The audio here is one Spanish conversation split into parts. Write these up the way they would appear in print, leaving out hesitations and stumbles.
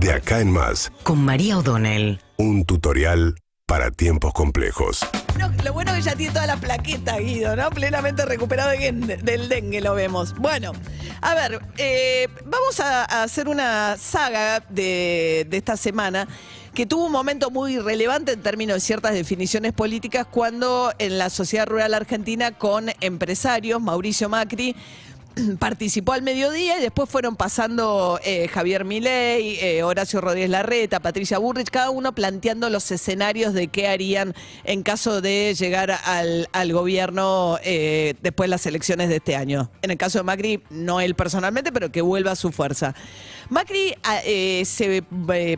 De acá en más. Con María O'Donnell. Un tutorial para tiempos complejos. Lo bueno es que ya tiene toda la plaqueta, Guido, ¿no? Plenamente recuperado del dengue, lo vemos. Bueno, a ver, vamos a hacer una saga de esta semana que tuvo un momento muy relevante en términos de ciertas definiciones políticas cuando en la sociedad rural argentina con empresarios, Mauricio Macri participó al mediodía y después fueron pasando Javier Milei, Horacio Rodríguez Larreta, Patricia Bullrich, cada uno planteando los escenarios de qué harían en caso de llegar al gobierno después de las elecciones de este año. En el caso de Macri, no él personalmente, pero que vuelva a su fuerza. Macri se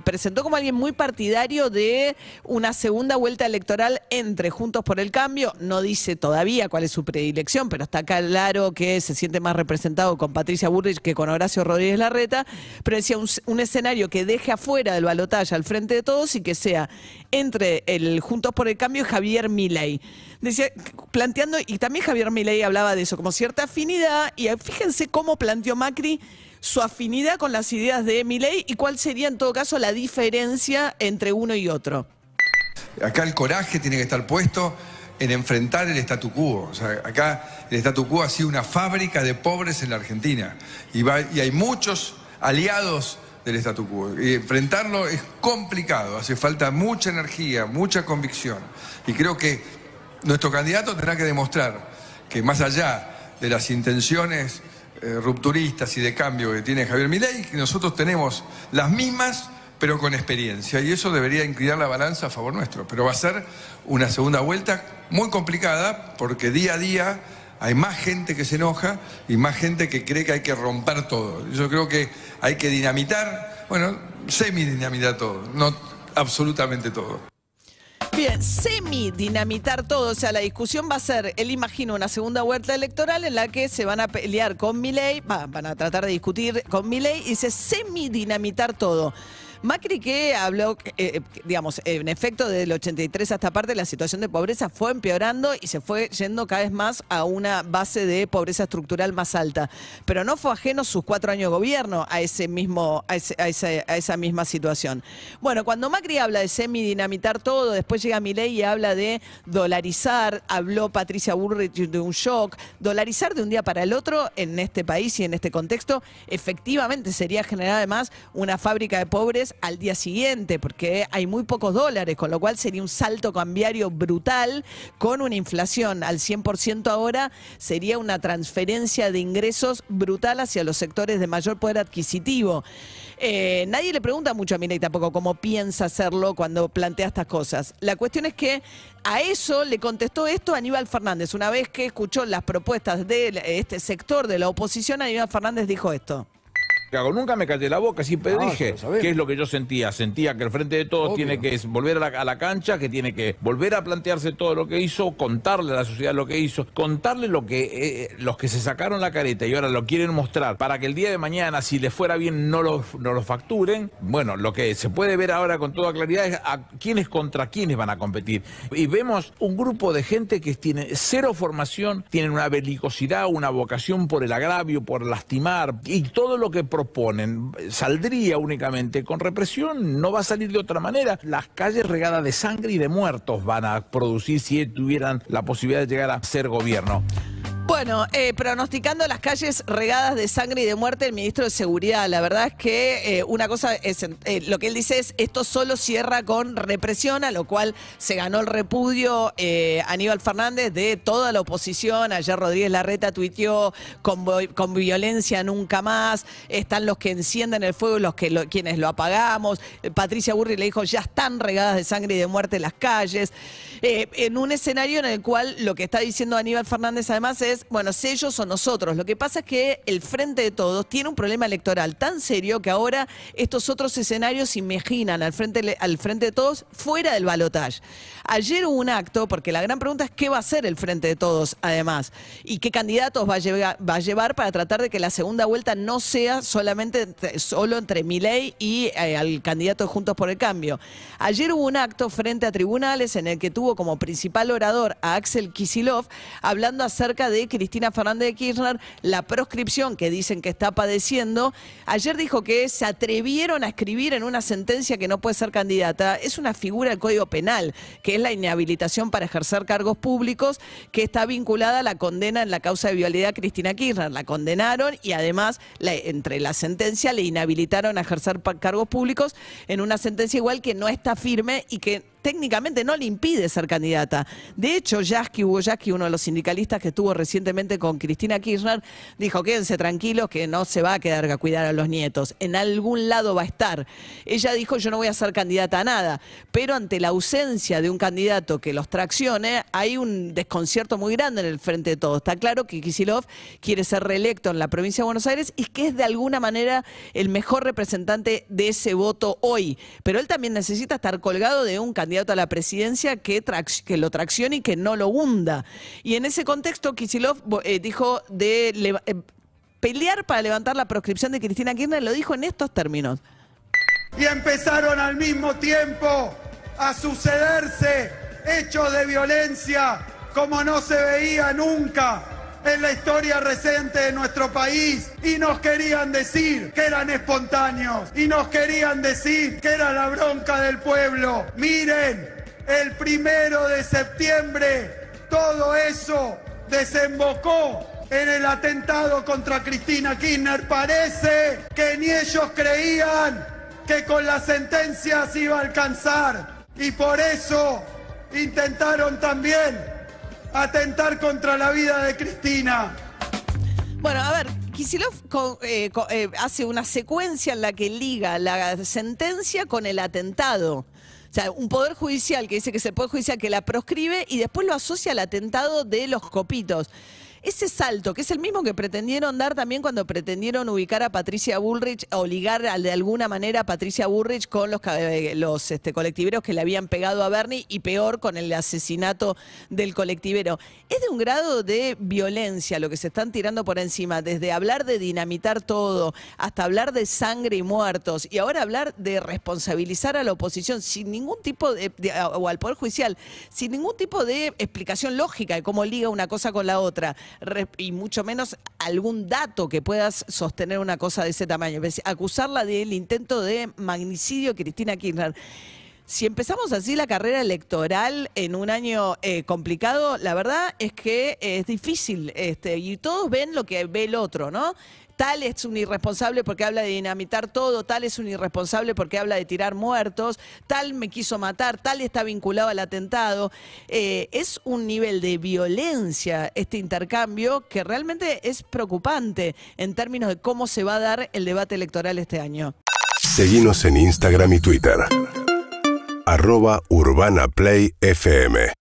presentó como alguien muy partidario de una segunda vuelta electoral entre Juntos por el Cambio. No dice todavía cuál es su predilección, pero está claro que se siente más representado con Patricia Bullrich que con Horacio Rodríguez Larreta, pero decía un escenario que deje afuera del balotaje al Frente de Todos y que sea entre el Juntos por el Cambio y Javier Milei. Decía, planteando, y también Javier Milei hablaba de eso, como cierta afinidad, y fíjense cómo planteó Macri su afinidad con las ideas de Milei y cuál sería en todo caso la diferencia entre uno y otro. Acá el coraje tiene que estar puesto en enfrentar el statu quo. O sea, acá el statu quo ha sido una fábrica de pobres en la Argentina y hay muchos aliados del statu quo. Y enfrentarlo es complicado, hace falta mucha energía, mucha convicción. Y creo que nuestro candidato tendrá que demostrar que más allá de las intenciones rupturistas y de cambio que tiene Javier Milei, que nosotros tenemos las mismas, pero con experiencia, y eso debería inclinar la balanza a favor nuestro. Pero va a ser una segunda vuelta muy complicada, porque día a día hay más gente que se enoja y más gente que cree que hay que romper todo. Yo creo que hay que dinamitar, bueno, semidinamitar todo, no absolutamente todo. Bien, semi-dinamitar todo, o sea, la discusión va a ser, él imagina una segunda vuelta electoral en la que se van a pelear con Milei, van a tratar de discutir con Milei, y dice semi-dinamitar todo. Macri, que habló, digamos, en efecto, del 83 hasta parte, la situación de pobreza fue empeorando y se fue yendo cada vez más a una base de pobreza estructural más alta. Pero no fue ajeno sus 4 años de gobierno a esa misma situación. Bueno, cuando Macri habla de semidinamitar todo, después llega Milei y habla de dolarizar, habló Patricia Bullrich de un shock. Dolarizar de un día para el otro en este país y en este contexto, efectivamente sería generar además una fábrica de pobres al día siguiente, porque hay muy pocos dólares, con lo cual sería un salto cambiario brutal con una inflación al 100% ahora, sería una transferencia de ingresos brutal hacia los sectores de mayor poder adquisitivo. Nadie le pregunta mucho a Milei tampoco cómo piensa hacerlo cuando plantea estas cosas. La cuestión es que a eso le contestó esto Aníbal Fernández. Una vez que escuchó las propuestas de este sector de la oposición, Aníbal Fernández dijo esto. Nunca me callé la boca, siempre dije qué es lo que yo sentía. Sentía que el Frente de Todos tiene que volver a la cancha, que tiene que volver a plantearse todo lo que hizo, contarle a la sociedad lo que hizo, contarle lo que los que se sacaron la careta y ahora lo quieren mostrar para que el día de mañana, si les fuera bien, no los facturen. Bueno, lo que se puede ver ahora con toda claridad es a quiénes contra quiénes van a competir. Y vemos un grupo de gente que tiene cero formación, tienen una belicosidad, una vocación por el agravio, por lastimar, y todo lo que proponen saldría únicamente con represión, no va a salir de otra manera. Las calles regadas de sangre y de muertos van a producir si tuvieran la posibilidad de llegar a ser gobierno. Bueno, pronosticando las calles regadas de sangre y de muerte, el ministro de Seguridad, la verdad es que una cosa es, lo que él dice es, esto solo cierra con represión, a lo cual se ganó el repudio Aníbal Fernández de toda la oposición. Ayer Rodríguez Larreta tuiteó, con violencia nunca más, están los que encienden el fuego y quienes lo apagamos. Patricia Bullrich le dijo, ya están regadas de sangre y de muerte las calles. En un escenario en el cual lo que está diciendo Aníbal Fernández además es, bueno, ellos o nosotros. Lo que pasa es que el Frente de Todos tiene un problema electoral tan serio que ahora estos otros escenarios imaginan al frente de Todos fuera del balotaje. Ayer hubo un acto, porque la gran pregunta es qué va a hacer el Frente de Todos además y qué candidatos va a llevar para tratar de que la segunda vuelta no sea solo entre Milei y al candidato de Juntos por el Cambio. Ayer hubo un acto frente a tribunales en el que tuvo como principal orador a Axel Kicillof hablando acerca de Cristina Fernández de Kirchner, la proscripción que dicen que está padeciendo. Ayer dijo que se atrevieron a escribir en una sentencia que no puede ser candidata. Es una figura del Código Penal, que es la inhabilitación para ejercer cargos públicos, que está vinculada a la condena en la causa de violidad a Cristina Kirchner. La condenaron y además, entre la sentencia, le inhabilitaron a ejercer cargos públicos en una sentencia igual que no está firme y que técnicamente no le impide ser candidata. De hecho, Hugo Yaski, uno de los sindicalistas que estuvo recientemente con Cristina Kirchner, dijo, quédense tranquilos que no se va a quedar a cuidar a los nietos, en algún lado va a estar. Ella dijo, yo no voy a ser candidata a nada, pero ante la ausencia de un candidato que los traccione, hay un desconcierto muy grande en el Frente de Todos. Está claro que Kicillof quiere ser reelecto en la provincia de Buenos Aires y que es de alguna manera el mejor representante de ese voto hoy, pero él también necesita estar colgado de un candidato a la presidencia que lo traccione y que no lo hunda. Y en ese contexto Kicillof dijo de pelear para levantar la proscripción de Cristina Kirchner, lo dijo en estos términos. Y empezaron al mismo tiempo a sucederse hechos de violencia como no se veía nunca en la historia reciente de nuestro país, y nos querían decir que eran espontáneos, y nos querían decir que era la bronca del pueblo. Miren, el 1 de septiembre todo eso desembocó en el atentado contra Cristina Kirchner. Parece que ni ellos creían que con las sentencias iba a alcanzar, y por eso intentaron también atentar contra la vida de Cristina. Bueno, a ver, Kicillof hace una secuencia en la que liga la sentencia con el atentado. O sea, un poder judicial que dice que es el poder judicial que la proscribe y después lo asocia al atentado de Los Copitos. Ese salto, que es el mismo que pretendieron dar también cuando pretendieron ubicar a Patricia Bullrich o ligar de alguna manera a Patricia Bullrich con los colectiveros que le habían pegado a Bernie, y peor, con el asesinato del colectivero. Es de un grado de violencia lo que se están tirando por encima, desde hablar de dinamitar todo, hasta hablar de sangre y muertos, y ahora hablar de responsabilizar a la oposición sin ningún tipo o al Poder Judicial, sin ningún tipo de explicación lógica de cómo liga una cosa con la otra, y mucho menos algún dato que puedas sostener una cosa de ese tamaño. Acusarla del intento de magnicidio de Cristina Kirchner. Si empezamos así la carrera electoral en un año complicado, la verdad es que es difícil, y todos ven lo que ve el otro, ¿no? Tal es un irresponsable porque habla de dinamitar todo, tal es un irresponsable porque habla de tirar muertos, tal me quiso matar, tal está vinculado al atentado. Es un nivel de violencia este intercambio que realmente es preocupante en términos de cómo se va a dar el debate electoral este año. Seguinos en Instagram y Twitter @urbanaPlayFM.